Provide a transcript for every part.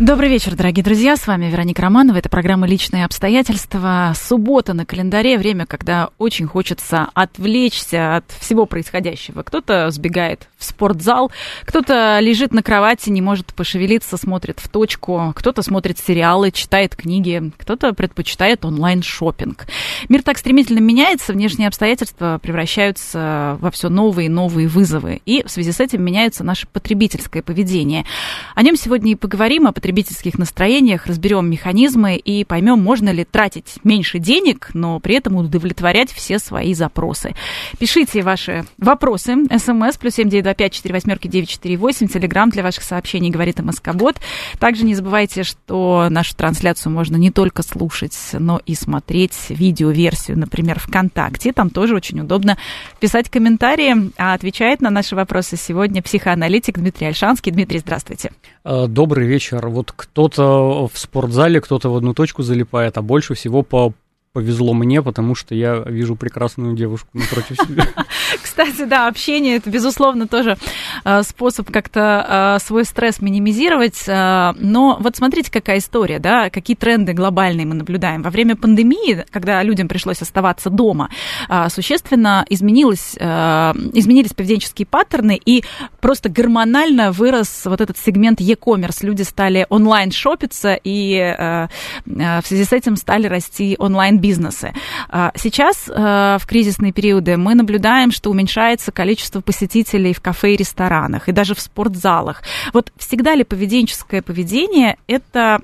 Добрый вечер, дорогие друзья, с вами Вероника Романова, это программа «Личные обстоятельства». Суббота на календаре, время, когда очень хочется отвлечься от всего происходящего. Кто-то сбегает в спортзал, кто-то лежит на кровати, не может пошевелиться, смотрит в точку, кто-то смотрит сериалы, читает книги, кто-то предпочитает онлайн-шоппинг. Мир так стремительно меняется, внешние обстоятельства превращаются во все новые и новые вызовы, и в связи с этим меняется наше потребительское поведение. О нем сегодня и поговорим, о потребительских настроениях, разберем механизмы и поймем, можно ли тратить меньше денег, но при этом удовлетворять все свои запросы. Пишите ваши вопросы. СМС +7 925 48 948. Телеграм для ваших сообщений говорит МоскваБот. Также не забывайте, что нашу трансляцию можно не только слушать, но и смотреть видеоверсию, например, ВКонтакте. Там тоже очень удобно писать комментарии. А отвечает на наши вопросы сегодня психоаналитик Дмитрий Ольшанский. Дмитрий, здравствуйте. Добрый вечер. Вот кто-то в спортзале, кто-то в одну точку залипает, а больше всего повезло мне, потому что я вижу прекрасную девушку напротив себя. Кстати, да, общение – это, безусловно, тоже способ как-то свой стресс минимизировать. Но вот смотрите, какая история, да, какие тренды глобальные мы наблюдаем. Во время пандемии, когда людям пришлось оставаться дома, существенно изменились поведенческие паттерны, и просто гормонально вырос вот этот сегмент e-commerce. Люди стали онлайн-шопиться, и в связи с этим стали расти онлайн-бизнесы. Сейчас, в кризисные периоды, мы наблюдаем, что уменьшается количество посетителей в кафе и ресторанах, и даже в спортзалах. Вот всегда ли поведенческое поведение – это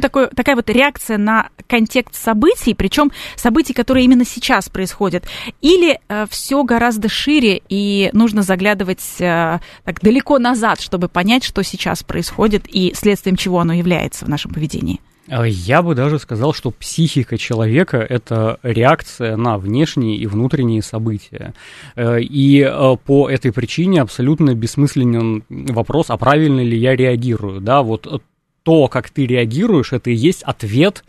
такая вот реакция на контекст событий, причем событий, которые именно сейчас происходят, или все гораздо шире, и нужно заглядывать так далеко назад, чтобы понять, что сейчас происходит и следствием чего оно является в нашем поведении? Я бы даже сказал, что психика человека – это реакция на внешние и внутренние события. И по этой причине абсолютно бессмысленен вопрос, а правильно ли я реагирую. Да, вот то, как ты реагируешь, это и есть ответ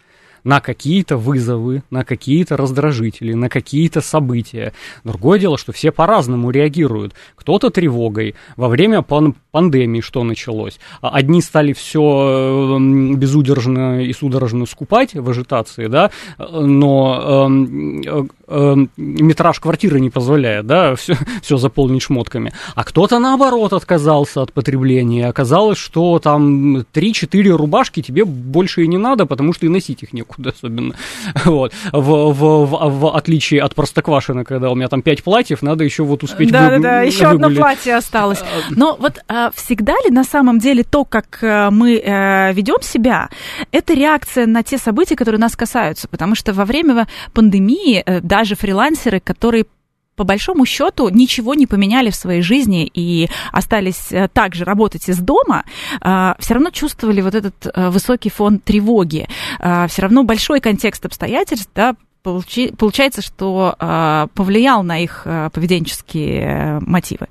на какие-то вызовы, на какие-то раздражители, на какие-то события. Другое дело, что все по-разному реагируют. Кто-то тревогой. Во время пандемии что началось? Одни стали все безудержно и судорожно скупать в ажитации, да, но метраж квартиры не позволяет, да, все заполнить шмотками. А кто-то, наоборот, отказался от потребления. Оказалось, что там 3-4 рубашки тебе больше и не надо, потому что и носить их некуда. Особенно. Вот. В отличие от Простоквашино, когда у меня там 5 платьев, надо еще вот успеть выгулять. Да-да-да, еще одно платье осталось. Но вот всегда ли на самом деле то, как мы ведем себя, это реакция на те события, которые нас касаются? Потому что во время пандемии даже фрилансеры, которые по большому счету ничего не поменяли в своей жизни и остались также работать из дома, все равно чувствовали вот этот высокий фон тревоги, все равно большой контекст обстоятельств, да, получается, что повлиял на их поведенческие мотивы.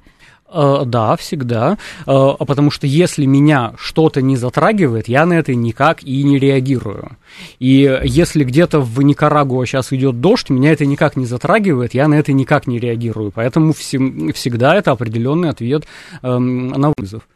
Да, всегда, потому что если меня что-то не затрагивает, я на это никак и не реагирую. И если где-то в Никарагуа сейчас идет дождь, меня это никак не затрагивает, я на это никак не реагирую. Поэтому всегда это определенный ответ на вызов.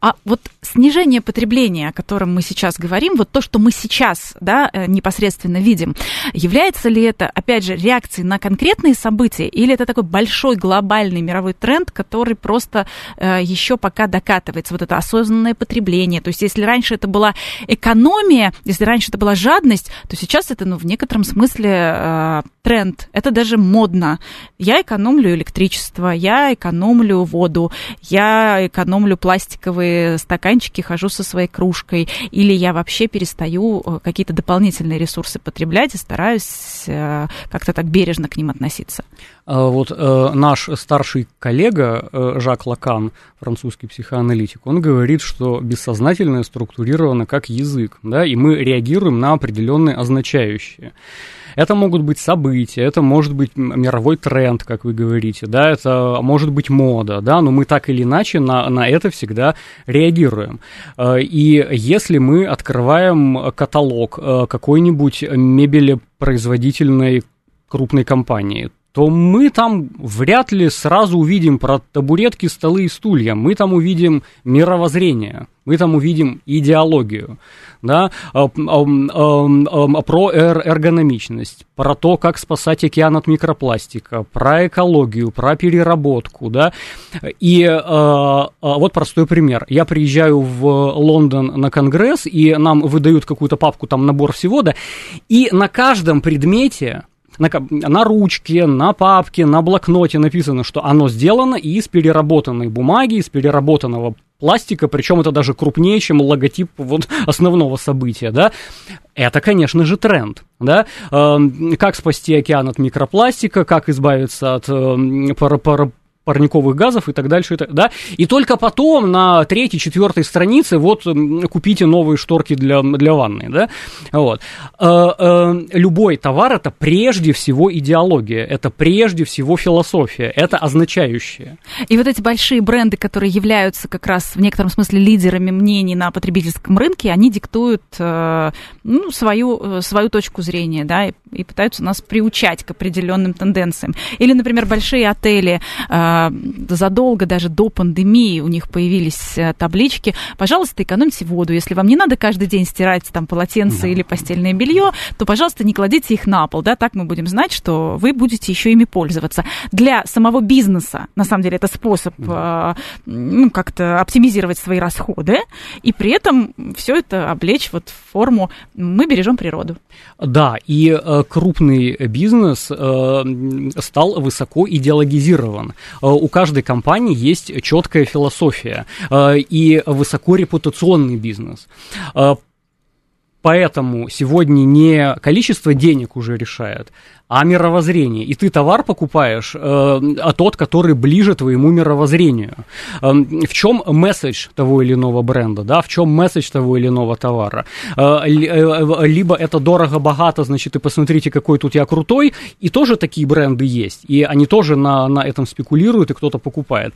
А вот снижение потребления, о котором мы сейчас говорим, вот то, что мы сейчас, да, непосредственно видим, является ли это, опять же, реакцией на конкретные события, или это такой большой глобальный мировой тренд, который просто еще пока докатывается, вот это осознанное потребление. То есть если раньше это была экономия, если раньше это была жадность, то сейчас это, ну, в некотором смысле тренд. Это даже модно. Я экономлю электричество, я экономлю воду, я экономлю пластиковые стаканчики, хожу со своей кружкой, или я вообще перестаю какие-то дополнительные ресурсы потреблять и стараюсь как-то так бережно к ним относиться. Вот наш старший коллега Жак Лакан, французский психоаналитик, он говорит, что бессознательное структурировано как язык, да, и мы реагируем на определенные означающие. Это могут быть события, это может быть мировой тренд, как вы говорите, да, это может быть мода, да, но мы так или иначе на это всегда реагируем. И если мы открываем каталог какой-нибудь мебелепроизводительной крупной компании, то мы там вряд ли сразу увидим про табуретки, столы и стулья. Мы там увидим мировоззрение, мы там увидим идеологию, да, про эргономичность, про то, как спасать океан от микропластика, про экологию, про переработку, да. И вот простой пример. Я приезжаю в Лондон на конгресс, и нам выдают какую-то папку, там набор всего, да, и на каждом предмете... На ручке, на папке, на блокноте написано, что оно сделано из переработанной бумаги, из переработанного пластика, причем это даже крупнее, чем логотип вот основного события, да. Это, конечно же, тренд, да. Как спасти океан от микропластика, как избавиться от парниковых газов и так дальше, да, и только потом на 3-4 странице вот купите новые шторки для ванны, да, вот. Любой товар – это прежде всего идеология, это прежде всего философия, это означающее. И вот эти большие бренды, которые являются как раз в некотором смысле лидерами мнений на потребительском рынке, они диктуют свою точку зрения, да, и пытаются нас приучать к определенным тенденциям. Или, например, большие отели, задолго даже до пандемии у них появились таблички: пожалуйста, экономьте воду, если вам не надо каждый день стирать там полотенце, да, или постельное белье, то, пожалуйста, не кладите их на пол, да, так мы будем знать, что вы будете еще ими пользоваться. Для самого бизнеса, на самом деле, это способ, да, как-то оптимизировать свои расходы и при этом все это облечь вот в форму «мы бережем природу». Да, и крупный бизнес стал высоко идеологизирован. У каждой компании есть четкая философия и высокорепутационный бизнес. Поэтому сегодня не количество денег уже решает, а мировоззрение. И ты товар покупаешь, а тот, который ближе твоему мировоззрению. В чем месседж того или иного бренда, да? В чем месседж того или иного товара? Либо это дорого-богато, значит, и посмотрите, какой тут я крутой. И тоже такие бренды есть. И они тоже на этом спекулируют, и кто-то покупает.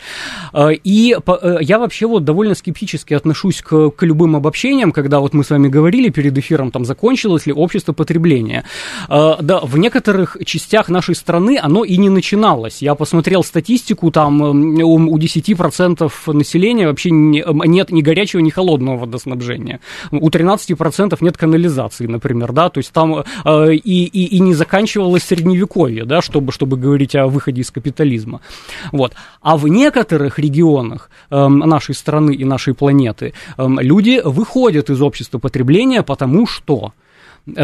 И я вообще вот довольно скептически отношусь к любым обобщениям, когда вот мы с вами говорили перед эфиром, там, закончилось ли общество потребления. Да, в некоторых частях нашей страны оно и не начиналось. Я посмотрел статистику, там у 10% населения вообще нет ни горячего, ни холодного водоснабжения. У 13% нет канализации, например, да, то есть там и не заканчивалось средневековье, да, чтобы говорить о выходе из капитализма. Вот. А в некоторых регионах нашей страны и нашей планеты люди выходят из общества потребления, потому что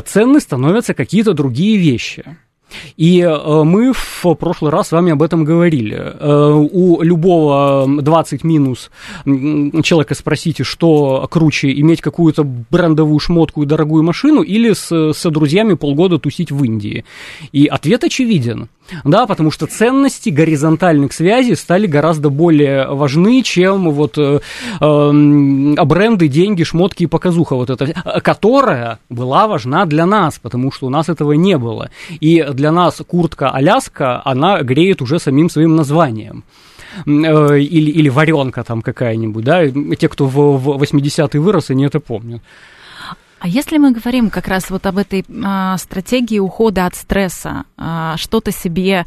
ценны становятся какие-то другие вещи. И мы в прошлый раз с вами об этом говорили. У любого 20 минус человека спросите, что круче, иметь какую-то брендовую шмотку и дорогую машину или с друзьями полгода тусить в Индии. И ответ очевиден, да, потому что ценности горизонтальных связей стали гораздо более важны, чем вот бренды, деньги, шмотки и показуха вот эта, которая была важна для нас, потому что у нас этого не было. И для нас куртка «Аляска», она греет уже самим своим названием. Или «Варенка» там какая-нибудь, да, те, кто в 80-е вырос, они это помнят. А если мы говорим как раз вот об этой стратегии ухода от стресса, что-то себе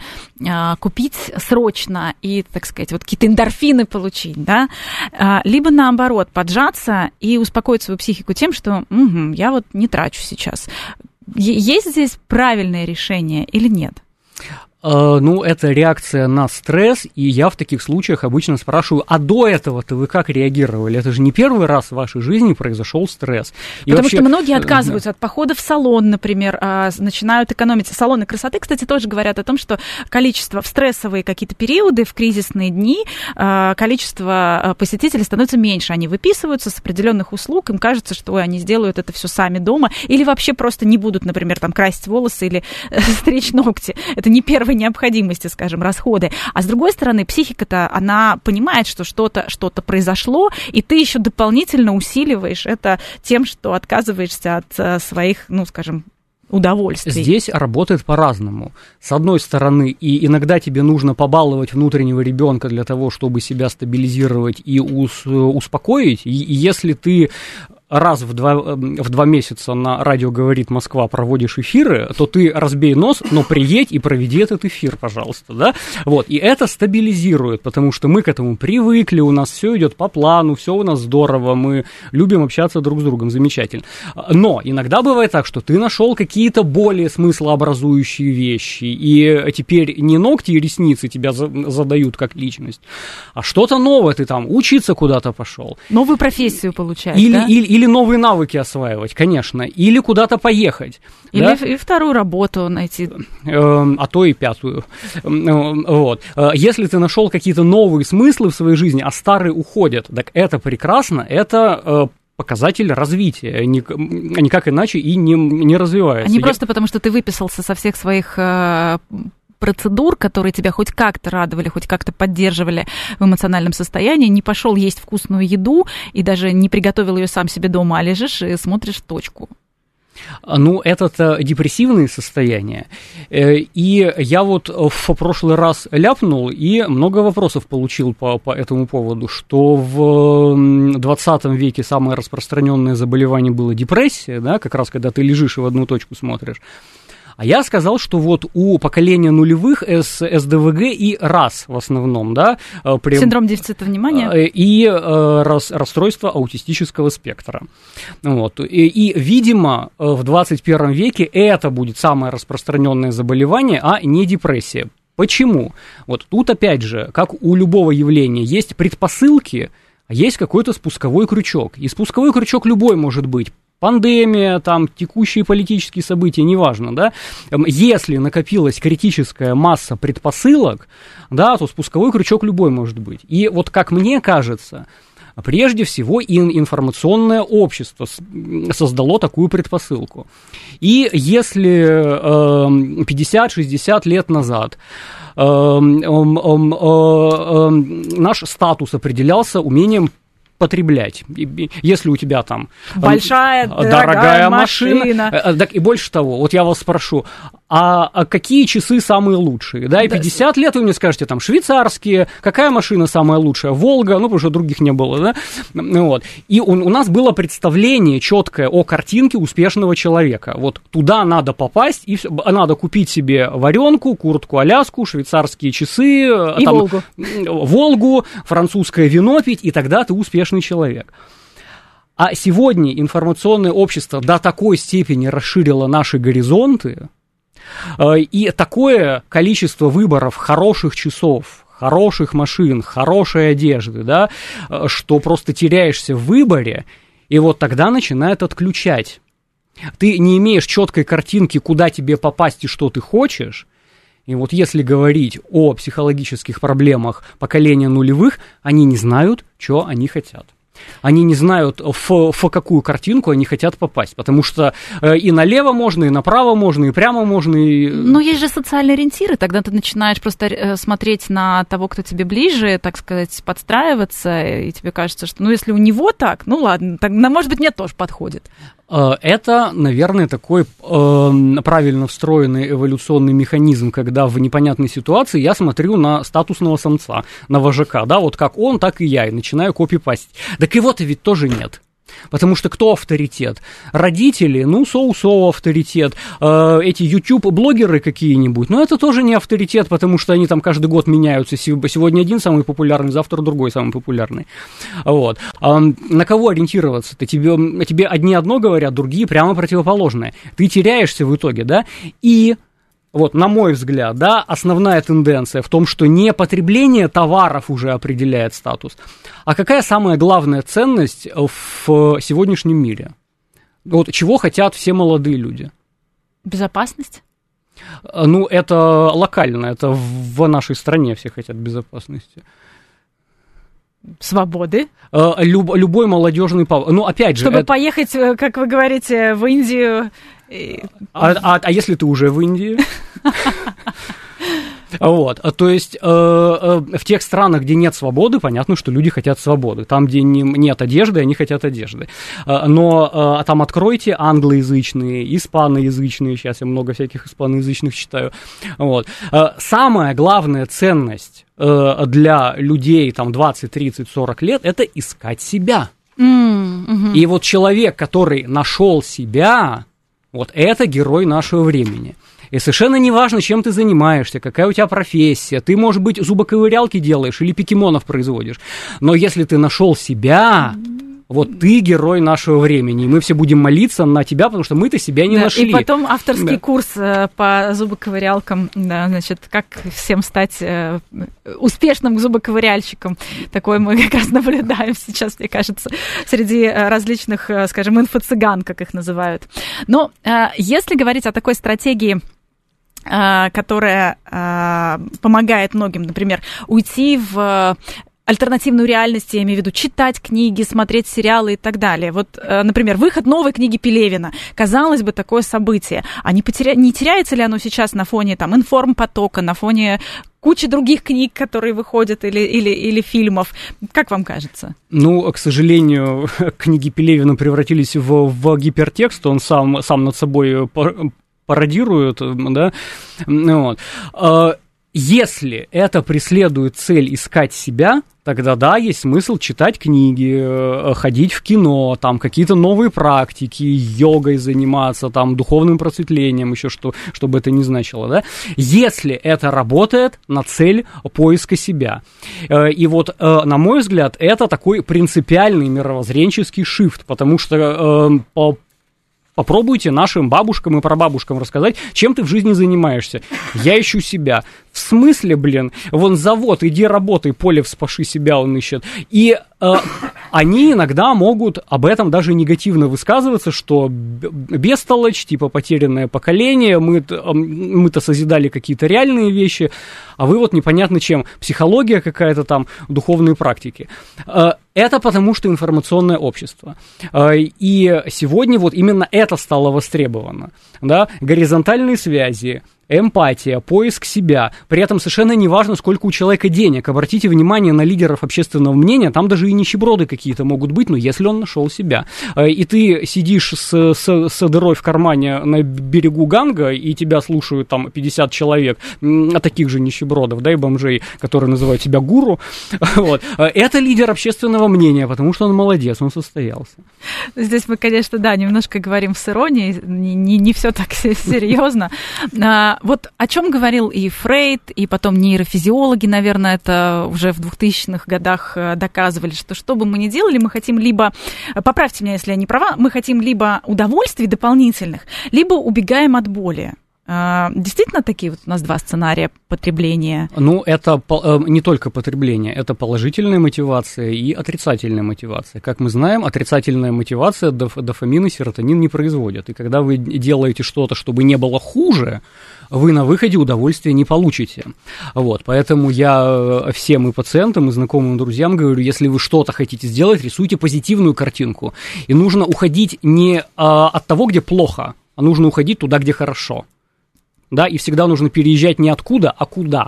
купить срочно и, так сказать, вот какие-то эндорфины получить, да, либо наоборот поджаться и успокоить свою психику тем, что я вот не трачу сейчас. Есть здесь правильное решение или нет? Ну, это реакция на стресс, и я в таких случаях обычно спрашиваю: а до этого-то вы как реагировали? Это же не первый раз в вашей жизни произошел стресс. И потому вообще... что многие отказываются от похода в салон, например, начинают экономить. Салоны красоты, кстати, тоже говорят о том, что количество в стрессовые какие-то периоды, в кризисные дни, количество посетителей становится меньше. Они выписываются с определенных услуг, им кажется, что они сделают это все сами дома, или вообще просто не будут, например, там красить волосы или стричь ногти. Это не первый необходимости, скажем, расходы. А с другой стороны, психика-то, она понимает, что что-то произошло, и ты еще дополнительно усиливаешь это тем, что отказываешься от своих, ну, скажем, удовольствий. Здесь работает по-разному. С одной стороны, и иногда тебе нужно побаловать внутреннего ребенка для того, чтобы себя стабилизировать и успокоить. И если ты раз в два месяца на «Радио говорит Москва» проводишь эфиры, то ты разбей нос, но приедь и проведи этот эфир, пожалуйста, да? Вот, и это стабилизирует, потому что мы к этому привыкли, у нас все идет по плану, все у нас здорово, мы любим общаться друг с другом, замечательно. Но иногда бывает так, что ты нашел какие-то более смыслообразующие вещи, и теперь не ногти и ресницы тебя задают как личность, а что-то новое, ты там учиться куда-то пошел. Новую профессию получаешь, да? Или новые навыки осваивать, конечно, или куда-то поехать. Или да? И вторую работу найти. А то и пятую. Вот. Если ты нашел какие-то новые смыслы в своей жизни, а старые уходят, так это прекрасно, это показатель развития, они никак иначе и не развиваются. Они просто потому, что ты выписался со всех своих процедур, которые тебя хоть как-то радовали, хоть как-то поддерживали в эмоциональном состоянии, не пошел есть вкусную еду и даже не приготовил ее сам себе дома, а лежишь и смотришь точку. Ну, это депрессивные состояния. И я вот в прошлый раз ляпнул и много вопросов получил по этому поводу, что в 20 веке самое распространенное заболевание было депрессия, да, как раз когда ты лежишь и в одну точку смотришь. А я сказал, что вот у поколения нулевых СДВГ и РАС в основном, да? Синдром дефицита внимания. И расстройство аутистического спектра. Вот. И, видимо, в 21 веке это будет самое распространенное заболевание, а не депрессия. Почему? Вот тут, опять же, как у любого явления, есть предпосылки, а есть какой-то спусковой крючок. И спусковой крючок любой может быть. Пандемия, там, текущие политические события, неважно, да, если накопилась критическая масса предпосылок, да, то спусковой крючок любой может быть. И вот, как мне кажется, прежде всего информационное общество создало такую предпосылку. И если 50-60 лет назад наш статус определялся умением потреблять. Если у тебя там большая, дорогая машина. Так, и больше того, вот я вас спрошу, а какие часы самые лучшие? Да, и 50 лет вы мне скажете, там, швейцарские, какая машина самая лучшая? Волга, ну, потому что других не было, да? Вот. И у нас было представление четкое о картинке успешного человека. Вот туда надо попасть, и надо купить себе варенку, куртку, аляску, швейцарские часы. И там, Волгу, французское вино пить, и тогда ты успешный человек. А сегодня информационное общество до такой степени расширило наши горизонты, и такое количество выборов хороших часов, хороших машин, хорошей одежды, да, что просто теряешься в выборе, и вот тогда начинает отключать. Ты не имеешь четкой картинки, куда тебе попасть и что ты хочешь. И вот если говорить о психологических проблемах поколения нулевых, они не знают, что они хотят. Они не знают, в какую картинку они хотят попасть, потому что и налево можно, и направо можно, и прямо можно. И... Но есть же социальные ориентиры, тогда ты начинаешь просто смотреть на того, кто тебе ближе, так сказать, подстраиваться, и тебе кажется, что ну если у него так, ну ладно, так, может быть, мне тоже подходит. Это, наверное, такой правильно встроенный эволюционный механизм, когда в непонятной ситуации я смотрю на статусного самца, на вожака, да, вот как он, так и я, и начинаю копипастить. Так его-то ведь тоже нет. Потому что кто авторитет? Родители, ну, соу-соу авторитет, эти YouTube-блогеры какие-нибудь, но это тоже не авторитет, потому что они там каждый год меняются, сегодня один самый популярный, завтра другой самый популярный, вот. На кого ориентироваться-то? Тебе одни одно говорят, другие прямо противоположное. Ты теряешься в итоге, да, и... Вот, на мой взгляд, да, основная тенденция в том, что не потребление товаров уже определяет статус, а какая самая главная ценность в сегодняшнем мире? Вот чего хотят все молодые люди? Безопасность? Ну, это локально, это в нашей стране все хотят безопасности. Свободы. Любой молодежный... Ну, опять же... Чтобы поехать, как вы говорите, в Индию... А если ты уже в Индии? Вот. То есть в тех странах, где нет свободы, понятно, что люди хотят свободы. Там, где нет одежды, они хотят одежды. Но там откройте англоязычные, испаноязычные, сейчас я много всяких испаноязычных читаю. Вот. Самая главная ценность для людей там, 20, 30, 40 лет – это искать себя. Mm-hmm. И вот человек, который нашел себя, вот это герой нашего времени. И совершенно не важно, чем ты занимаешься, какая у тебя профессия. Ты, может быть, зубоковырялки делаешь или покемонов производишь. Но если ты нашел себя, вот ты герой нашего времени. И мы все будем молиться на тебя, потому что мы-то себя не нашли. И потом авторский курс по зубоковырялкам. Да, значит, как всем стать успешным зубоковыряльщиком. Такое мы как раз наблюдаем сейчас, мне кажется, среди различных, скажем, инфо-цыган, как их называют. Но если говорить о такой стратегии, которая помогает многим, например, уйти в альтернативную реальность, я имею в виду читать книги, смотреть сериалы и так далее. Вот, например, выход новой книги Пелевина. Казалось бы, такое событие. А не теряется ли оно сейчас на фоне там, информпотока, на фоне кучи других книг, которые выходят, или фильмов? Как вам кажется? Ну, к сожалению, книги Пелевина превратились в гипертекст. Он сам над собой пародирует. Да? Вот. Если это преследует цель искать себя, тогда да, есть смысл читать книги, ходить в кино, там какие-то новые практики, йогой заниматься, там духовным просветлением, еще что, что бы это ни значило, да. Если это работает на цель поиска себя. И вот, на мой взгляд, это такой принципиальный мировоззренческий шифт, потому что попробуйте нашим бабушкам и прабабушкам рассказать, чем ты в жизни занимаешься. Я ищу себя. В смысле, блин? Вон завод, иди работай, поле вспаши, себя он ищет. И они иногда могут об этом даже негативно высказываться, что бестолочь, типа потерянное поколение, мы-то созидали какие-то реальные вещи, а вы вот непонятно чем. Психология какая-то там, духовные практики. Это потому, что информационное общество. И сегодня вот именно это стало востребовано. Да? Горизонтальные связи, эмпатия, поиск себя. При этом совершенно не важно, сколько у человека денег. Обратите внимание на лидеров общественного мнения. Там даже и нищеброды какие-то могут быть, но если он нашел себя. И ты сидишь с дырой в кармане на берегу Ганга, и тебя слушают там 50 человек, таких же нищебродов, да, и бомжей, которые называют себя гуру. Вот. Это лидер общественного мнения, потому что он молодец, он состоялся. Здесь мы, конечно, да, немножко говорим с иронией, не все так серьезно. Вот о чем говорил и Фрейд, и потом нейрофизиологи, наверное, это уже в 2000-х годах доказывали, что что бы мы ни делали, мы хотим либо, поправьте меня, если я не права, мы хотим либо удовольствий дополнительных, либо убегаем от боли. Действительно такие вот у нас два сценария потребления? Ну, это не только потребление, это положительная мотивация и отрицательная мотивация. Как мы знаем, отрицательная мотивация дофамин и серотонин не производят. И когда вы делаете что-то, чтобы не было хуже, вы на выходе удовольствия не получите. Вот, поэтому я всем и пациентам, и знакомым, и друзьям говорю, если вы что-то хотите сделать, рисуйте позитивную картинку. И нужно уходить не от того, где плохо, а нужно уходить туда, где хорошо. Да, и всегда нужно переезжать не откуда, а куда.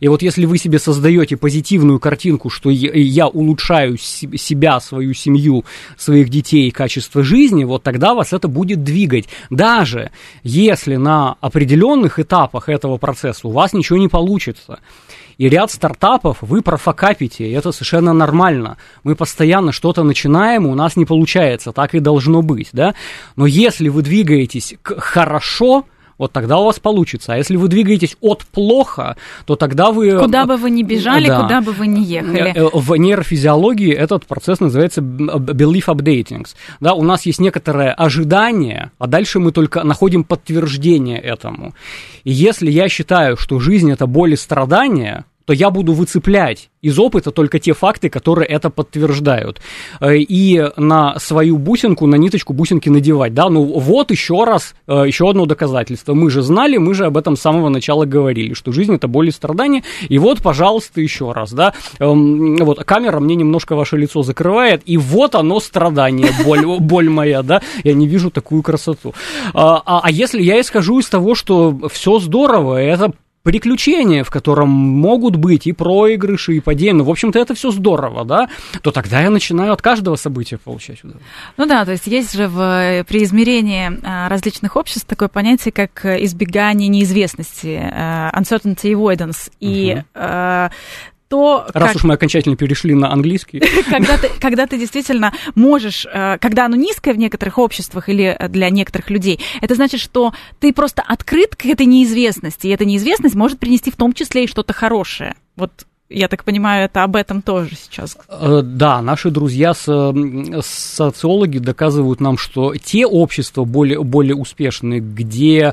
И вот если вы себе создаете позитивную картинку, что я улучшаю себя, свою семью, своих детей, качество жизни, вот тогда вас это будет двигать. Даже если на определенных этапах этого процесса у вас ничего не получится. И ряд стартапов вы профокапите, и это совершенно нормально. Мы постоянно что-то начинаем, и у нас не получается, так и должно быть, да? Но если вы двигаетесь к «хорошо», вот тогда у вас получится. А если вы двигаетесь от плохо, то тогда вы... Куда бы вы ни бежали, да, куда бы вы ни ехали. В нейрофизиологии этот процесс называется belief updating. Да, у нас есть некоторое ожидание, а дальше мы только находим подтверждение этому. И если я считаю, что жизнь – это боль и страдания, то я буду выцеплять из опыта только те факты, которые это подтверждают. И на свою бусинку, на ниточку бусинки надевать. Да? Ну вот еще раз, еще одно доказательство. Мы же знали, мы же об этом с самого начала говорили, что жизнь – это боль и страдания. И вот, пожалуйста, еще раз. Да? Вот камера мне немножко ваше лицо закрывает, и вот оно страдание, боль моя. Да? Я не вижу такую красоту. А если я исхожу из того, что все здорово, это приключение, в котором могут быть и проигрыши, и падения, ну, в общем-то, это все здорово, да, то тогда я начинаю от каждого события получать удовольствие. Ну да, то есть есть же при измерении различных обществ такое понятие, как избегание неизвестности, uncertainty avoidance, и... То, раз как, уж мы окончательно перешли на английский. Когда ты действительно можешь, когда оно низкое в некоторых обществах или для некоторых людей, это значит, что ты просто открыт к этой неизвестности, и эта неизвестность может принести в том числе и что-то хорошее. Вот. Я так понимаю, это об этом тоже сейчас. Да, наши друзья-социологи доказывают нам, что те общества более успешные, где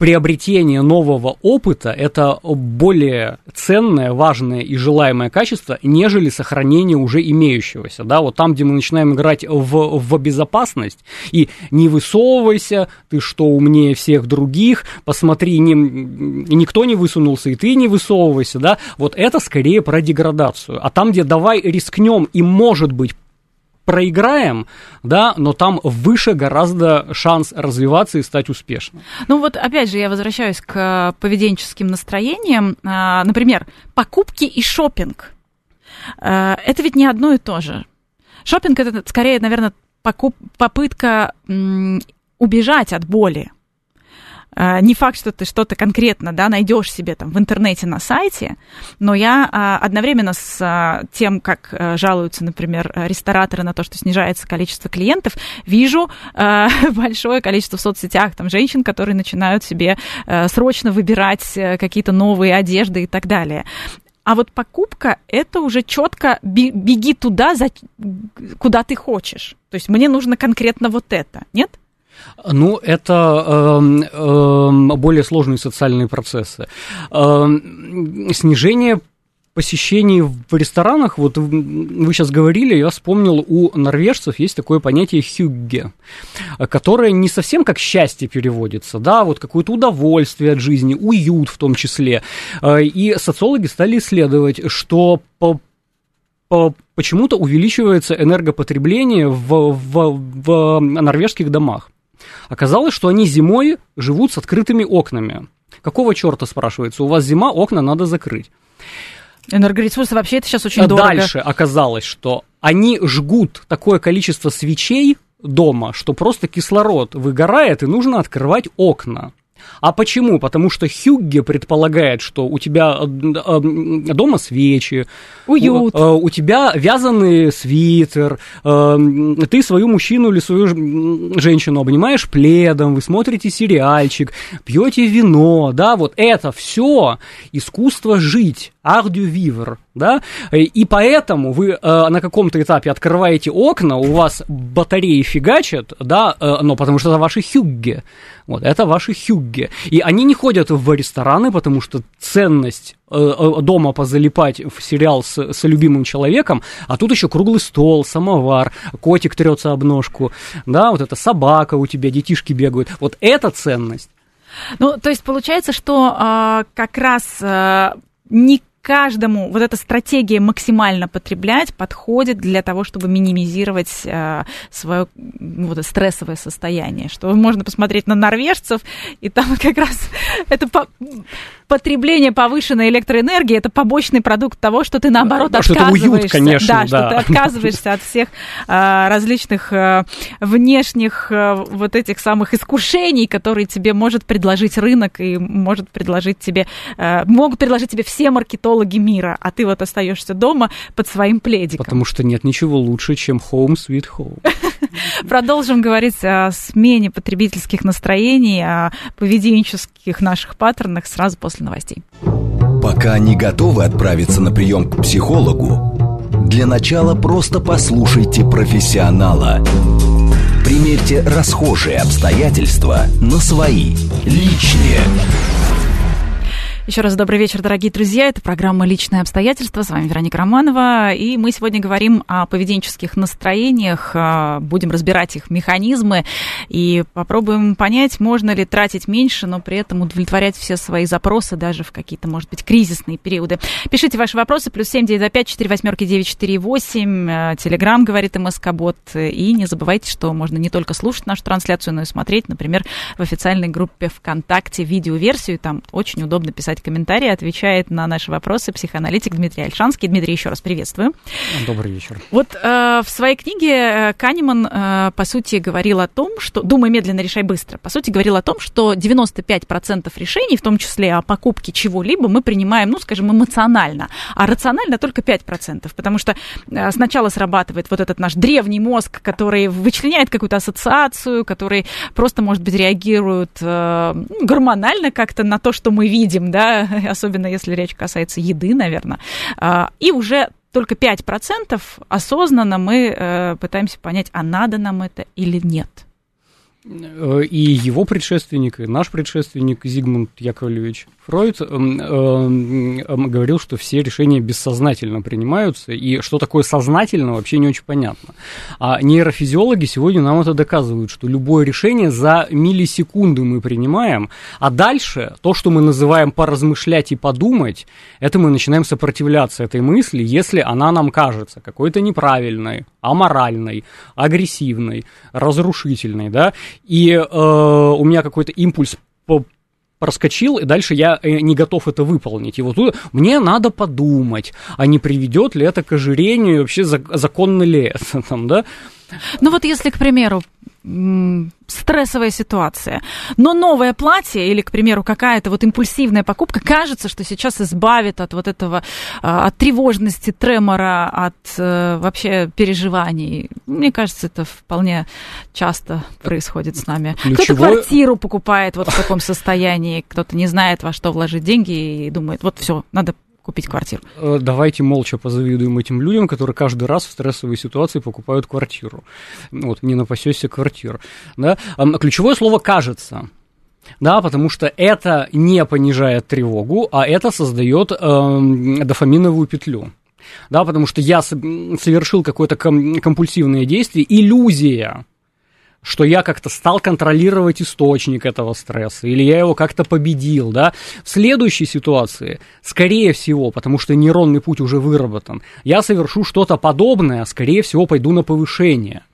приобретение нового опыта – это более ценное, важное и желаемое качество, нежели сохранение уже имеющегося. Да? Вот там, где мы начинаем играть в безопасность, и не высовывайся, ты что, умнее всех других, посмотри, никто не высунулся, и ты не высовывайся. Да? Вот это скорее про деградацию. А там, где давай рискнем и, может быть, проиграем, да, но там выше гораздо шанс развиваться и стать успешным. Ну вот опять же я возвращаюсь к поведенческим настроениям. Например, покупки и шопинг. Это ведь не одно и то же. Шопинг – это скорее, наверное, попытка убежать от боли. Не факт, что ты что-то конкретно, да, найдешь себе там в интернете на сайте, но я одновременно с тем, как жалуются, например, рестораторы на то, что снижается количество клиентов, вижу большое количество в соцсетях там женщин, которые начинают себе срочно выбирать какие-то новые одежды и так далее. А вот покупка – это уже четко беги туда, куда ты хочешь. То есть мне нужно конкретно вот это, нет? Ну, это более сложные социальные процессы. Снижение посещений в ресторанах, вот вы сейчас говорили, я вспомнил, у норвежцев есть такое понятие «хюгге», которое не совсем как счастье переводится, да, вот какое-то удовольствие от жизни, уют в том числе. И социологи стали исследовать, что почему-то увеличивается энергопотребление в норвежских домах. Оказалось, что они зимой живут с открытыми окнами. Какого черта, спрашивается, у вас зима, окна надо закрыть. Энергоресурсы вообще это сейчас очень дорого. Дальше оказалось, что они жгут такое количество свечей дома, что просто кислород выгорает и нужно открывать окна. А почему? Потому что хюгге предполагает, что у тебя дома свечи, уют, у тебя вязаный свитер, ты свою мужчину или свою женщину обнимаешь пледом, вы смотрите сериальчик, пьете вино, да, вот это все искусство жить, art du vivre, да, и поэтому вы на каком-то этапе открываете окна, у вас батареи фигачат, да, но потому что это ваши хюгге, вот, это ваши хюгге. И они не ходят в рестораны, потому что ценность дома позалипать в сериал с любимым человеком, а тут еще круглый стол, самовар, котик трется об ножку, да, вот эта собака у тебя, детишки бегают. Вот это ценность. Ну, то есть получается, что как раз не каждому вот эта стратегия максимально потреблять подходит для того, чтобы минимизировать свое вот, стрессовое состояние. Что можно посмотреть на норвежцев, и там как раз это потребление повышенной электроэнергии, это побочный продукт того, что ты наоборот отказываешься. Что это уют, конечно, да. Что ты отказываешься от всех различных внешних вот этих самых искушений, которые тебе может предложить рынок и могут предложить тебе все маркетологи мира, а ты вот остаешься дома под своим пледиком. Потому что нет ничего лучше, чем home sweet home. Продолжим говорить о смене потребительских настроений, о поведенческих наших паттернах сразу после новостей. Пока не готовы отправиться на прием к психологу, для начала просто послушайте профессионала. Примерьте расхожие обстоятельства на свои, личные. Еще раз добрый вечер, дорогие друзья. Это программа «Личные обстоятельства». С вами Вероника Романова. И мы сегодня говорим о поведенческих настроениях, будем разбирать их механизмы и попробуем понять, можно ли тратить меньше, но при этом удовлетворять все свои запросы, даже в какие-то, может быть, кризисные периоды. Пишите ваши вопросы. +7 925 48 948. Телеграм говорит МоскваБот. И не забывайте, что можно не только слушать нашу трансляцию, но и смотреть, например, в официальной группе ВКонтакте видеоверсию. Там очень удобно писать комментарии, отвечает на наши вопросы психоаналитик Дмитрий Ольшанский. Дмитрий, еще раз приветствую. Добрый вечер. Вот в своей книге Канеман, по сути, говорил о том, что... Думай медленно, решай быстро. По сути, говорил о том, что 95% решений, в том числе о покупке чего-либо, мы принимаем, ну, скажем, эмоционально, а рационально только 5%, потому что сначала срабатывает вот этот наш древний мозг, который вычленяет какую-то ассоциацию, который просто, может быть, реагирует гормонально как-то на то, что мы видим, да, особенно если речь касается еды, наверное, и уже только 5% осознанно мы пытаемся понять, а надо нам это или нет. И его предшественник, и наш предшественник Зигмунд Яковлевич Фройд говорил, что все решения бессознательно принимаются, и что такое сознательно, вообще не очень понятно. А нейрофизиологи сегодня нам это доказывают, что любое решение за миллисекунду мы принимаем, а дальше то, что мы называем поразмышлять и подумать, это мы начинаем сопротивляться этой мысли, если она нам кажется какой-то неправильной, аморальной, агрессивной, разрушительной, да, и у меня какой-то импульс проскочил, и дальше я не готов это выполнить. И вот тут мне надо подумать, а не приведет ли это к ожирению, и вообще законно ли это там, да? Ну вот если, к примеру, стрессовая ситуация, но новое платье или, к примеру, какая-то вот импульсивная покупка, кажется, что сейчас избавит от вот этого, от тревожности, тремора, от вообще переживаний. Мне кажется, это вполне часто происходит с нами. Кто-то квартиру покупает вот в таком состоянии, кто-то не знает, во что вложить деньги и думает, вот все, надо купить квартиру. Давайте молча позавидуем этим людям, которые каждый раз в стрессовой ситуации покупают квартиру. Вот, не напасёшься квартир. Да? Ключевое слово «кажется». Да, потому что это не понижает тревогу, а это создает дофаминовую петлю. Да, потому что я совершил какое-то компульсивное действие, иллюзия, что я как-то стал контролировать источник этого стресса, или я его как-то победил, да. В следующей ситуации, скорее всего, потому что нейронный путь уже выработан, я совершу что-то подобное, скорее всего, пойду на повышение.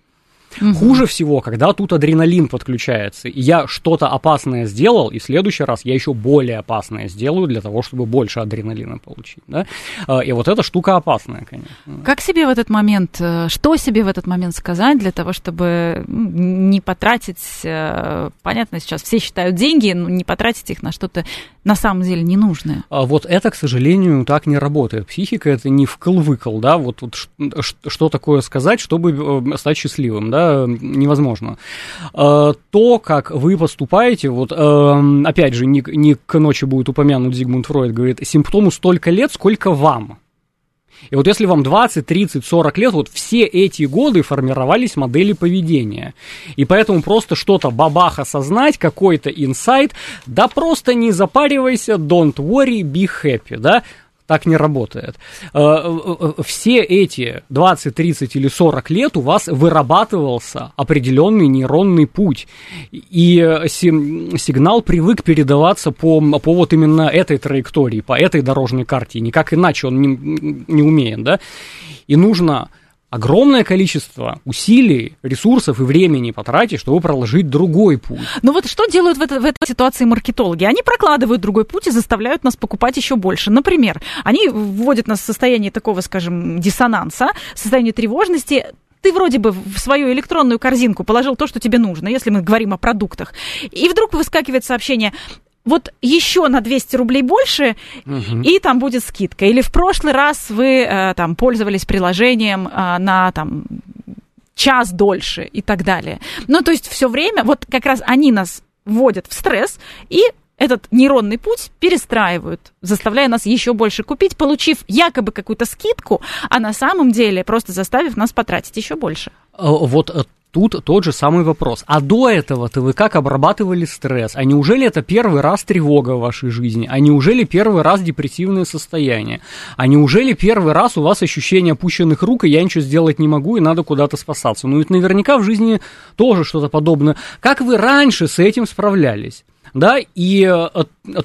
Угу. Хуже всего, когда тут адреналин подключается, и я что-то опасное сделал, и в следующий раз я еще более опасное сделаю для того, чтобы больше адреналина получить, да? И вот эта штука опасная, конечно. Как себе в этот момент, что себе в этот момент сказать для того, чтобы не потратить, понятно, сейчас все считают деньги, но не потратить их на что-то на самом деле ненужное? Вот это, к сожалению, так не работает. Психика — это не вкл-выкл, да, вот что такое сказать, чтобы стать счастливым, да? Невозможно. То, как вы поступаете, вот опять же, не к ночи будет упомянут Зигмунд Фройд, говорит, симптому столько лет, сколько вам. И вот если вам 20, 30, 40 лет, вот все эти годы формировались модели поведения. И поэтому просто что-то бабах осознать, какой-то инсайт, да просто не запаривайся, don't worry, be happy, да? Так не работает. Все эти 20, 30 или 40 лет у вас вырабатывался определенный нейронный путь. И сигнал привык передаваться по вот именно этой траектории, по этой дорожной карте. Никак иначе он не умеет, да? И нужно огромное количество усилий, ресурсов и времени потратить, чтобы проложить другой путь. Ну вот что делают в этой ситуации маркетологи? Они прокладывают другой путь и заставляют нас покупать еще больше. Например, они вводят нас в состояние такого, скажем, диссонанса, состояние тревожности. Ты вроде бы в свою электронную корзинку положил то, что тебе нужно, если мы говорим о продуктах. И вдруг выскакивает сообщение: вот еще на 200 рублей больше, угу, и там будет скидка. Или в прошлый раз вы там пользовались приложением на там час дольше и так далее. Ну, то есть все время вот как раз они нас вводят в стресс и этот нейронный путь перестраивают, заставляя нас еще больше купить, получив якобы какую-то скидку, а на самом деле просто заставив нас потратить еще больше. Вот Тут тот же самый вопрос. А до этого-то вы как обрабатывали стресс? А неужели это первый раз тревога в вашей жизни? А неужели первый раз депрессивное состояние? А неужели первый раз у вас ощущение опущенных рук, и я ничего сделать не могу, и надо куда-то спасаться? Ну ведь наверняка в жизни тоже что-то подобное. Как вы раньше с этим справлялись? Да, и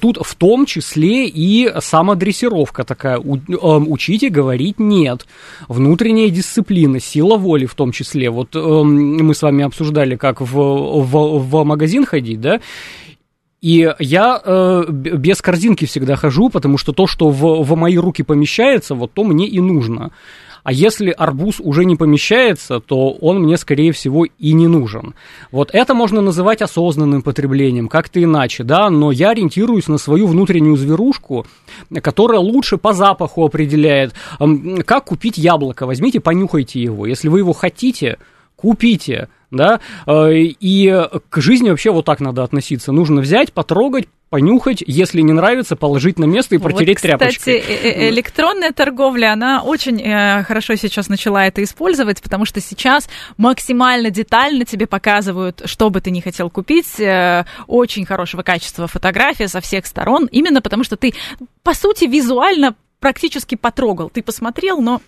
тут в том числе и самодрессировка такая, учите говорить «нет», внутренняя дисциплина, сила воли в том числе. Вот мы с вами обсуждали, как в магазин ходить, да, и я без корзинки всегда хожу, потому что то, что в мои руки помещается, вот то мне и нужно. А если арбуз уже не помещается, то он мне, скорее всего, и не нужен. Вот это можно называть осознанным потреблением, как-то иначе, да, но я ориентируюсь на свою внутреннюю зверушку, которая лучше по запаху определяет, как купить яблоко. Возьмите, понюхайте его. Если вы его хотите, купите, да, и к жизни вообще вот так надо относиться. Нужно взять, потрогать, понюхать, если не нравится, положить на место и протереть тряпочкой. Кстати, электронная торговля, она очень хорошо сейчас начала это использовать, потому что сейчас максимально детально тебе показывают, что бы ты ни хотел купить, очень хорошего качества фотография со всех сторон, именно потому что ты, по сути, визуально практически потрогал. Ты посмотрел, но...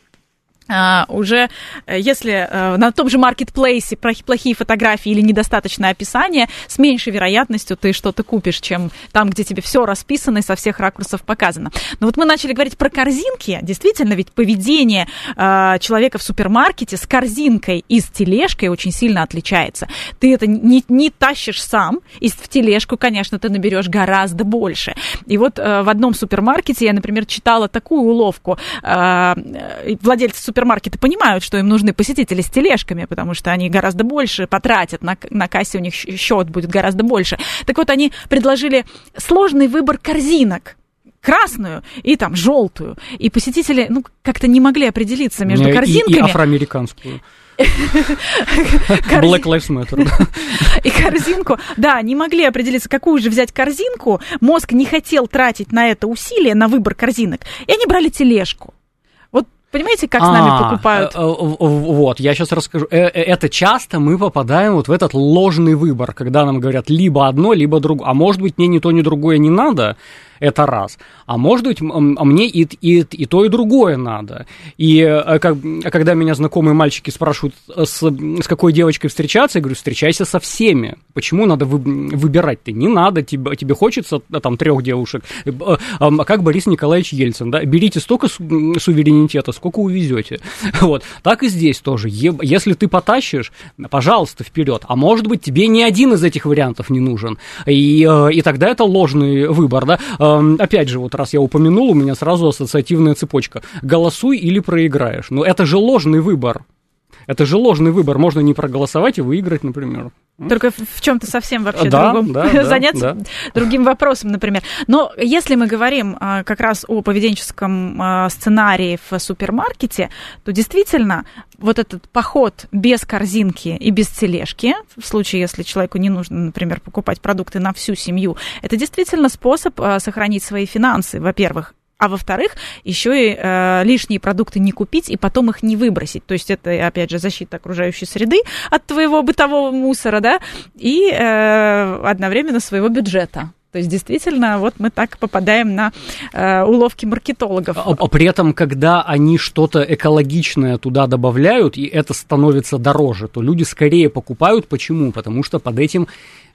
уже если на том же маркетплейсе плохие фотографии или недостаточное описание, с меньшей вероятностью ты что-то купишь, чем там, где тебе все расписано и со всех ракурсов показано. Но вот мы начали говорить про корзинки. Действительно, ведь поведение человека в супермаркете с корзинкой и с тележкой очень сильно отличается. Ты это не тащишь сам, и в тележку, конечно, ты наберешь гораздо больше. И вот в одном супермаркете я, например, читала такую уловку. Владельцы супермаркеты понимают, что им нужны посетители с тележками, потому что они гораздо больше потратят, на кассе у них счет будет гораздо больше. Так вот, они предложили сложный выбор корзинок. Красную и там желтую. И посетители, ну, как-то не могли определиться между корзинками. И афроамериканскую. Black Lives Matter. И корзинку. Да, не могли определиться, какую же взять корзинку. Мозг не хотел тратить на это усилие, на выбор корзинок. И они брали тележку. Понимаете, как с нами покупают? Вот, я сейчас расскажу. Это часто мы попадаем вот в этот ложный выбор, когда нам говорят либо одно, либо другое. А может быть, мне ни то, ни другое не надо, это раз. А может быть, мне и то, и другое надо. И когда меня знакомые мальчики спрашивают, с какой девочкой встречаться, я говорю, встречайся со всеми. Почему надо выбирать-то? Не надо, тебе хочется там 3 девушек. Как Борис Николаевич Ельцин, да? Берите столько суверенитета, сколько увезете. Вот. Так и здесь тоже. Если ты потащишь, пожалуйста, вперед. А может быть, тебе ни один из этих вариантов не нужен. И тогда это ложный выбор, да? Опять же, вот раз я упомянул, у меня сразу ассоциативная цепочка. Голосуй или проиграешь. Но это же ложный выбор. Это же ложный выбор. Можно не проголосовать и выиграть, например. Только в чем-то совсем вообще другом. Да, заняться другим вопросом, например. Но если мы говорим как раз о поведенческом сценарии в супермаркете, то действительно вот этот поход без корзинки и без тележки, в случае, если человеку не нужно, например, покупать продукты на всю семью, это действительно способ сохранить свои финансы, во-первых. А во-вторых, еще и лишние продукты не купить и потом их не выбросить. То есть это, опять же, защита окружающей среды от твоего бытового мусора, да, и одновременно своего бюджета. То есть, действительно, вот мы так попадаем на уловки маркетологов. А при этом, когда они что-то экологичное туда добавляют, и это становится дороже, то люди скорее покупают. Почему? Потому что под этим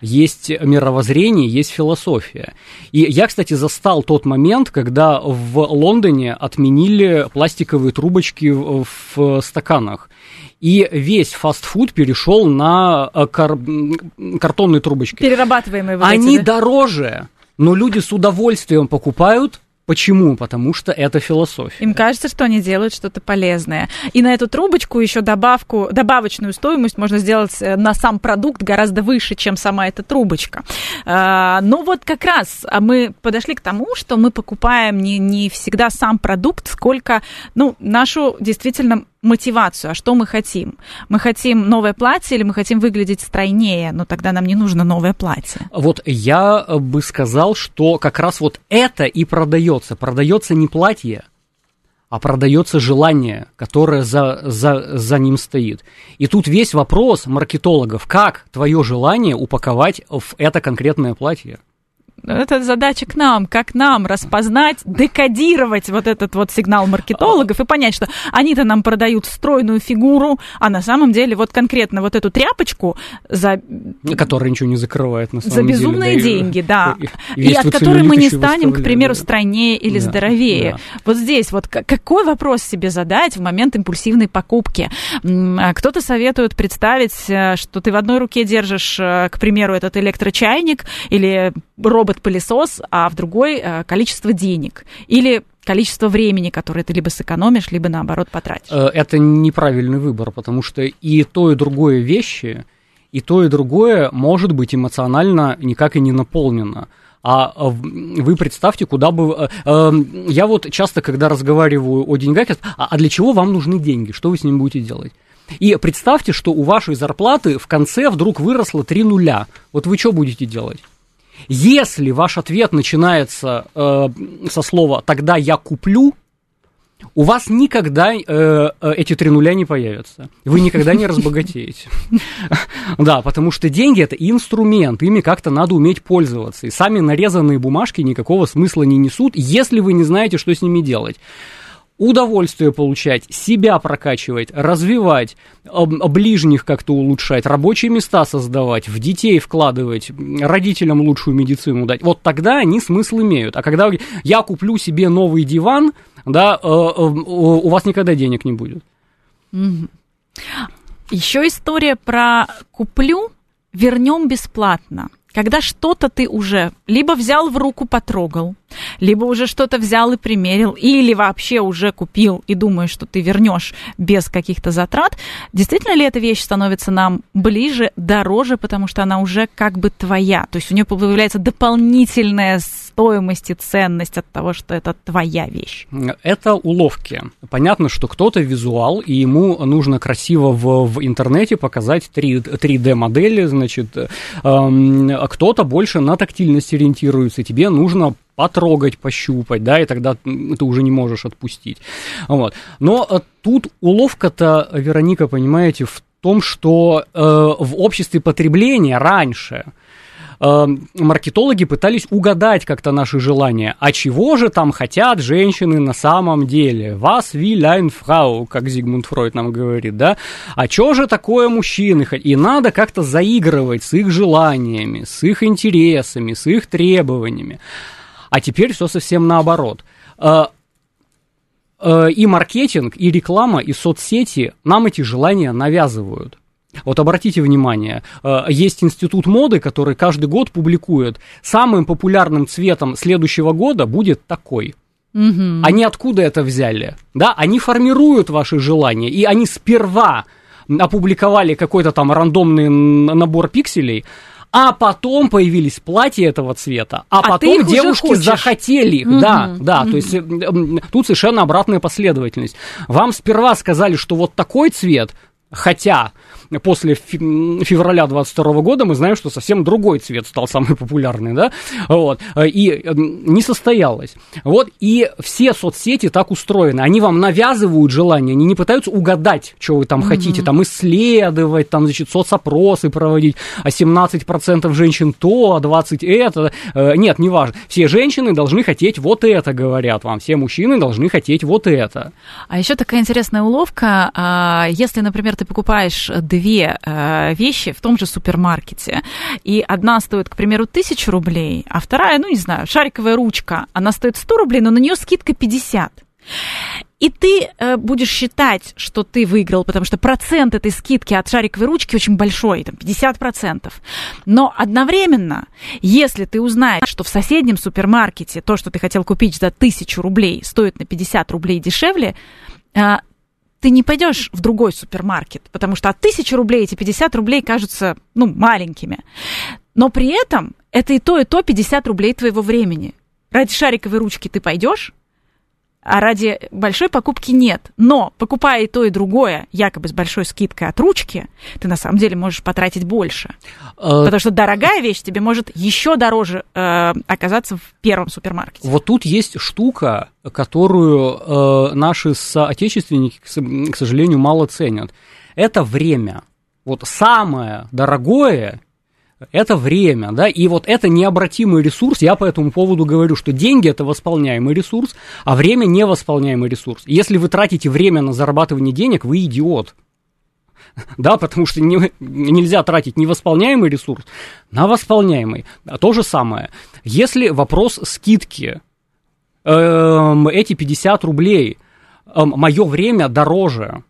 есть мировоззрение, есть философия. И я, кстати, застал тот момент, когда в Лондоне отменили пластиковые трубочки в стаканах. И весь фастфуд перешел на картонные трубочки. Перерабатываемые вот эти. Они дороже, но люди с удовольствием покупают. Почему? Потому что это философия. Им кажется, что они делают что-то полезное. И на эту трубочку еще добавочную стоимость можно сделать на сам продукт гораздо выше, чем сама эта трубочка. Но вот как раз мы подошли к тому, что мы покупаем не всегда сам продукт, сколько нашу действительно мотивацию, а что мы хотим? Мы хотим новое платье или мы хотим выглядеть стройнее, но тогда нам не нужно новое платье. Вот я бы сказал, что как раз вот это и продается. Продается не платье, а продается желание, которое за ним стоит. И тут весь вопрос маркетологов, как твое желание упаковать в это конкретное платье. Это задача к нам, как нам распознать, декодировать вот этот вот сигнал маркетологов и понять, что они-то нам продают стройную фигуру, а на самом деле вот конкретно вот эту тряпочку за... Которая ничего не закрывает на самом деле. За безумные деньги, да. И от которой мы не станем, к примеру, стройнее или здоровее. Да. Вот здесь вот какой вопрос себе задать в момент импульсивной покупки? Кто-то советует представить, что ты в одной руке держишь, к примеру, этот электрочайник или робот-пылесос, а в другой количество денег или количество времени, которое ты либо сэкономишь, либо, наоборот, потратишь. Это неправильный выбор, потому что и то, и другое вещи, и то, и другое может быть эмоционально никак и не наполнено. А вы представьте, куда бы... Я вот часто, когда разговариваю о деньгах, а для чего вам нужны деньги? Что вы с ними будете делать? И представьте, что у вашей зарплаты в конце вдруг выросло 3 нуля. Вот вы что будете делать? Если ваш ответ начинается со слова «тогда я куплю», у вас никогда эти 3 нуля не появятся. Вы никогда не разбогатеете. Да, потому что деньги – это инструмент, ими как-то надо уметь пользоваться. И сами нарезанные бумажки никакого смысла не несут, если вы не знаете, что с ними делать. Удовольствие получать, себя прокачивать, развивать, ближних как-то улучшать, рабочие места создавать, в детей вкладывать, родителям лучшую медицину дать. Вот тогда они смысл имеют. А когда я куплю себе новый диван, да, у вас никогда денег не будет. Mm-hmm. Еще история про «куплю, вернем бесплатно». Когда что-то ты уже либо взял в руку, потрогал, либо уже что-то взял и примерил, или вообще уже купил и думаешь, что ты вернешь без каких-то затрат, действительно ли эта вещь становится нам ближе, дороже, потому что она уже как бы твоя? То есть у нее появляется дополнительная стоимость и ценность от того, что это твоя вещь. Это уловки. Понятно, что кто-то визуал, и ему нужно красиво в интернете показать 3D-модели, значит, а кто-то больше на тактильность ориентируется, и тебе нужно потрогать, пощупать, да, и тогда ты уже не можешь отпустить. Вот. Но тут уловка-то, Вероника, понимаете, в том, что в обществе потребления раньше маркетологи пытались угадать как-то наши желания. А чего же там хотят женщины на самом деле? «Was will ein Frau», как Зигмунд Фройд нам говорит, да? А что же такое мужчины? И надо как-то заигрывать с их желаниями, с их интересами, с их требованиями. А теперь все совсем наоборот. И маркетинг, и реклама, и соцсети нам эти желания навязывают. Вот обратите внимание, есть институт моды, который каждый год публикует: самым популярным цветом следующего года будет такой. Угу. Они откуда это взяли? Да, они формируют ваши желания, и они сперва опубликовали какой-то там рандомный набор пикселей, а потом появились платья этого цвета, а потом девушки захотели их. Mm-hmm. Да, mm-hmm. То есть тут совершенно обратная последовательность. Вам сперва сказали, что вот такой цвет, хотя после февраля 22 года мы знаем, что совсем другой цвет стал самый популярный, да, вот, и не состоялось. Вот, и все соцсети так устроены, они вам навязывают желание, они не пытаются угадать, что вы там хотите, там исследовать, там, значит, соцопросы проводить, а 17% женщин то, а 20% это, нет, неважно, все женщины должны хотеть вот это, говорят вам, все мужчины должны хотеть вот это. А еще такая интересная уловка, если, например, ты покупаешь 2 вещи в том же супермаркете, и одна стоит, к примеру, 1000 рублей, а вторая, ну, не знаю, шариковая ручка, она стоит 100 рублей, но на нее скидка 50. И ты будешь считать, что ты выиграл, потому что процент этой скидки от шариковой ручки очень большой, там 50%. Но одновременно, если ты узнаешь, что в соседнем супермаркете то, что ты хотел купить за 1000 рублей, стоит на 50 рублей дешевле, ты не пойдешь в другой супермаркет, потому что от 1000 рублей эти 50 рублей кажутся, ну, маленькими. Но при этом это и то 50 рублей твоего времени. Ради шариковой ручки ты пойдешь, а ради большой покупки нет. Но, покупая и то, и другое, якобы с большой скидкой от ручки, ты на самом деле можешь потратить больше. Потому что дорогая вещь тебе может еще дороже оказаться в первом супермаркете. Вот тут есть штука, которую наши соотечественники, к сожалению, мало ценят. Это время. Вот самое дорогое – это время, да, и вот это необратимый ресурс, я по этому поводу говорю, что деньги – это восполняемый ресурс, а время – невосполняемый ресурс. Если вы тратите время на зарабатывание денег, вы идиот, да, потому что нельзя тратить невосполняемый ресурс на восполняемый, то же самое. Если вопрос скидки, эти 50 рублей, мое время дороже.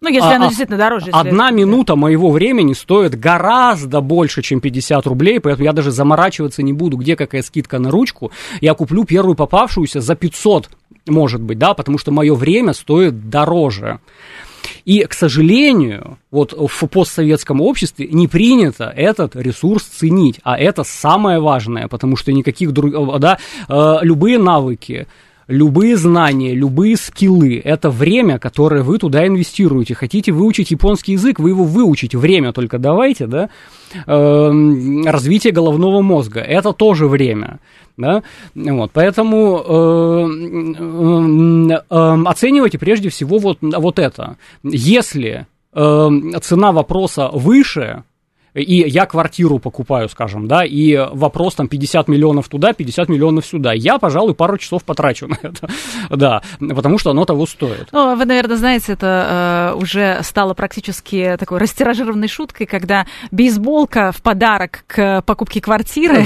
Ну, если оно действительно дороже. Одна минута моего времени стоит гораздо больше, чем 50 рублей, поэтому я даже заморачиваться не буду, где какая скидка на ручку. Я куплю первую попавшуюся за 500, может быть, да, потому что мое время стоит дороже. И, к сожалению, вот в постсоветском обществе не принято этот ресурс ценить, а это самое важное, потому что никаких других, да, любые навыки, любые знания, любые скиллы – это время, которое вы туда инвестируете. Хотите выучить японский язык, вы его выучите. Время только давайте, да? Развитие головного мозга – это тоже время, да? Вот, поэтому оценивайте прежде всего вот это. Если цена вопроса выше, и я квартиру покупаю, скажем, да, и вопрос там 50 миллионов туда, 50 миллионов сюда. Я, пожалуй, пару часов потрачу на это, да, потому что оно того стоит. Ну, вы, наверное, знаете, это уже стало практически такой растиражированной шуткой, когда бейсболка в подарок к покупке квартиры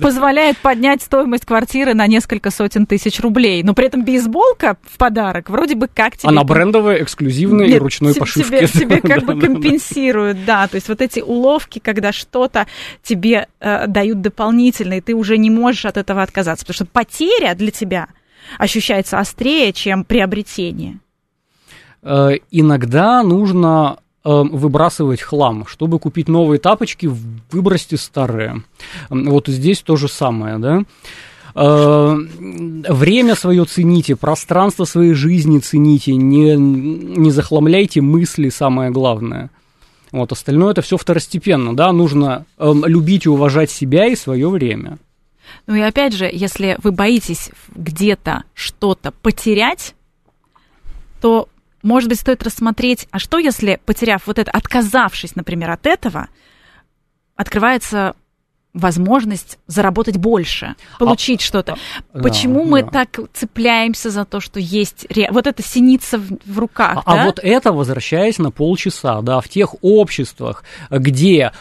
позволяет поднять стоимость квартиры на несколько сотен тысяч рублей, но при этом бейсболка в подарок вроде бы как тебе... Она брендовая, эксклюзивная и ручной пошивки. Тебе как бы компенсируют, да, то есть вот эти уловки, когда что-то тебе дают дополнительно, и ты уже не можешь от этого отказаться, потому что потеря для тебя ощущается острее, чем приобретение. Иногда нужно выбрасывать хлам. Чтобы купить новые тапочки, выбросьте старые. Вот здесь то же самое, да? Время свое цените, пространство своей жизни цените, не захламляйте мысли, самое главное. Вот, остальное это все второстепенно, да, нужно любить и уважать себя и свое время. Ну и опять же, если вы боитесь где-то что-то потерять, то, может быть, стоит рассмотреть, а что если, потеряв вот это, отказавшись, например, от этого, открывается возможность заработать больше, получить что-то. Почему мы так цепляемся за то, что есть... Вот это синица в руках, да? А вот это, возвращаясь на полчаса, да, в тех обществах, где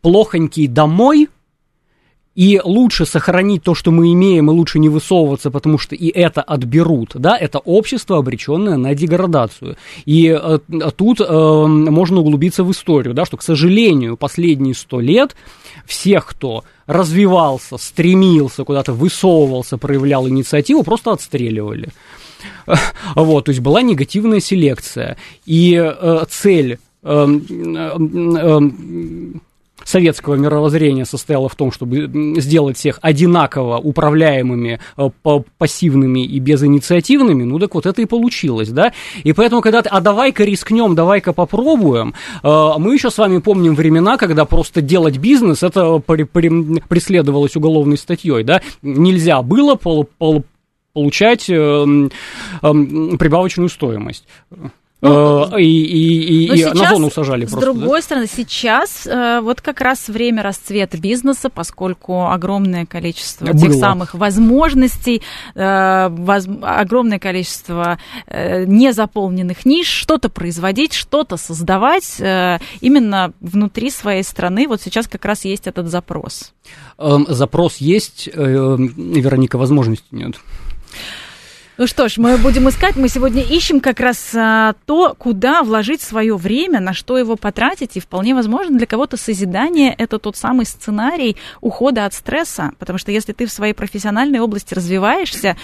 плохонький домой, и лучше сохранить то, что мы имеем, и лучше не высовываться, потому что и это отберут, да, это общество, обреченное на деградацию. И тут можно углубиться в историю, да, что, к сожалению, последние 100 лет всех, кто развивался, стремился куда-то, высовывался, проявлял инициативу, просто отстреливали. Вот, то есть была негативная селекция. И цель... советского мировоззрения состояло в том, чтобы сделать всех одинаково управляемыми, пассивными и безинициативными, ну так вот это и получилось, да, и поэтому когда ты, а давай-ка рискнем, давай-ка попробуем, мы еще с вами помним времена, когда просто делать бизнес, это преследовалось уголовной статьей, да, нельзя было получать прибавочную стоимость. Ну, и сейчас, на зону сажали просто. С другой стороны, сейчас вот как раз время расцвета бизнеса, поскольку огромное количество тех самых возможностей, огромное количество незаполненных ниш, что-то производить, что-то создавать именно внутри своей страны. Вот сейчас как раз есть этот запрос. Запрос есть, Вероника, возможности нет. Ну что ж, мы будем искать. Мы сегодня ищем как раз то, куда вложить свое время, на что его потратить. И вполне возможно, для кого-то созидание – это тот самый сценарий ухода от стресса. Потому что если ты в своей профессиональной области развиваешься,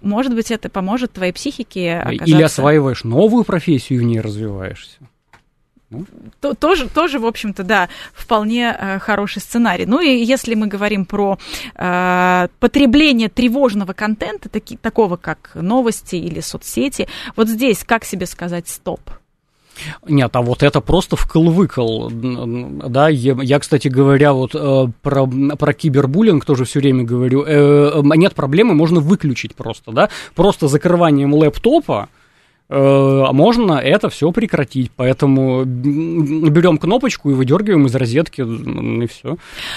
может быть, это поможет твоей психике оказаться... Или осваиваешь новую профессию и в ней развиваешься. Тоже, в общем-то, да, вполне хороший сценарий. Ну и если мы говорим про потребление тревожного контента, такого как новости или соцсети, вот здесь как себе сказать «стоп»? Нет, а вот это просто вкл-выкл, да, я, кстати говоря, вот про кибербуллинг тоже все время говорю, нет проблемы, можно выключить просто, да, просто закрыванием лэптопа можно это все прекратить, поэтому берем кнопочку и выдергиваем из розетки, и все.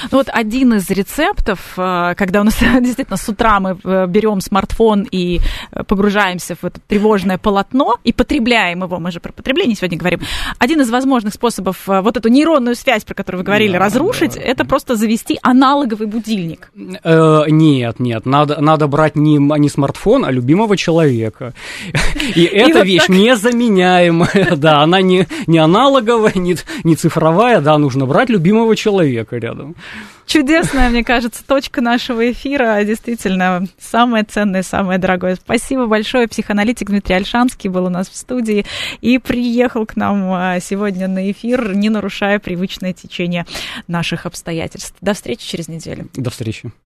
Ну вот один из рецептов, когда у нас действительно с утра мы берем смартфон и погружаемся в это тревожное полотно и потребляем его, мы же про потребление сегодня говорим, один из возможных способов вот эту нейронную связь, про которую вы говорили, разрушить, это просто завести аналоговый будильник. Нет, надо брать не смартфон, а любимого человека. И это эта вещь незаменяемая, да, она не аналоговая, не цифровая, да, нужно брать любимого человека рядом. Чудесная, мне кажется, точка нашего эфира, действительно, самое ценное, самое дорогое. Спасибо большое, психоаналитик Дмитрий Ольшанский был у нас в студии и приехал к нам сегодня на эфир, не нарушая привычное течение наших обстоятельств. До встречи через неделю. До встречи.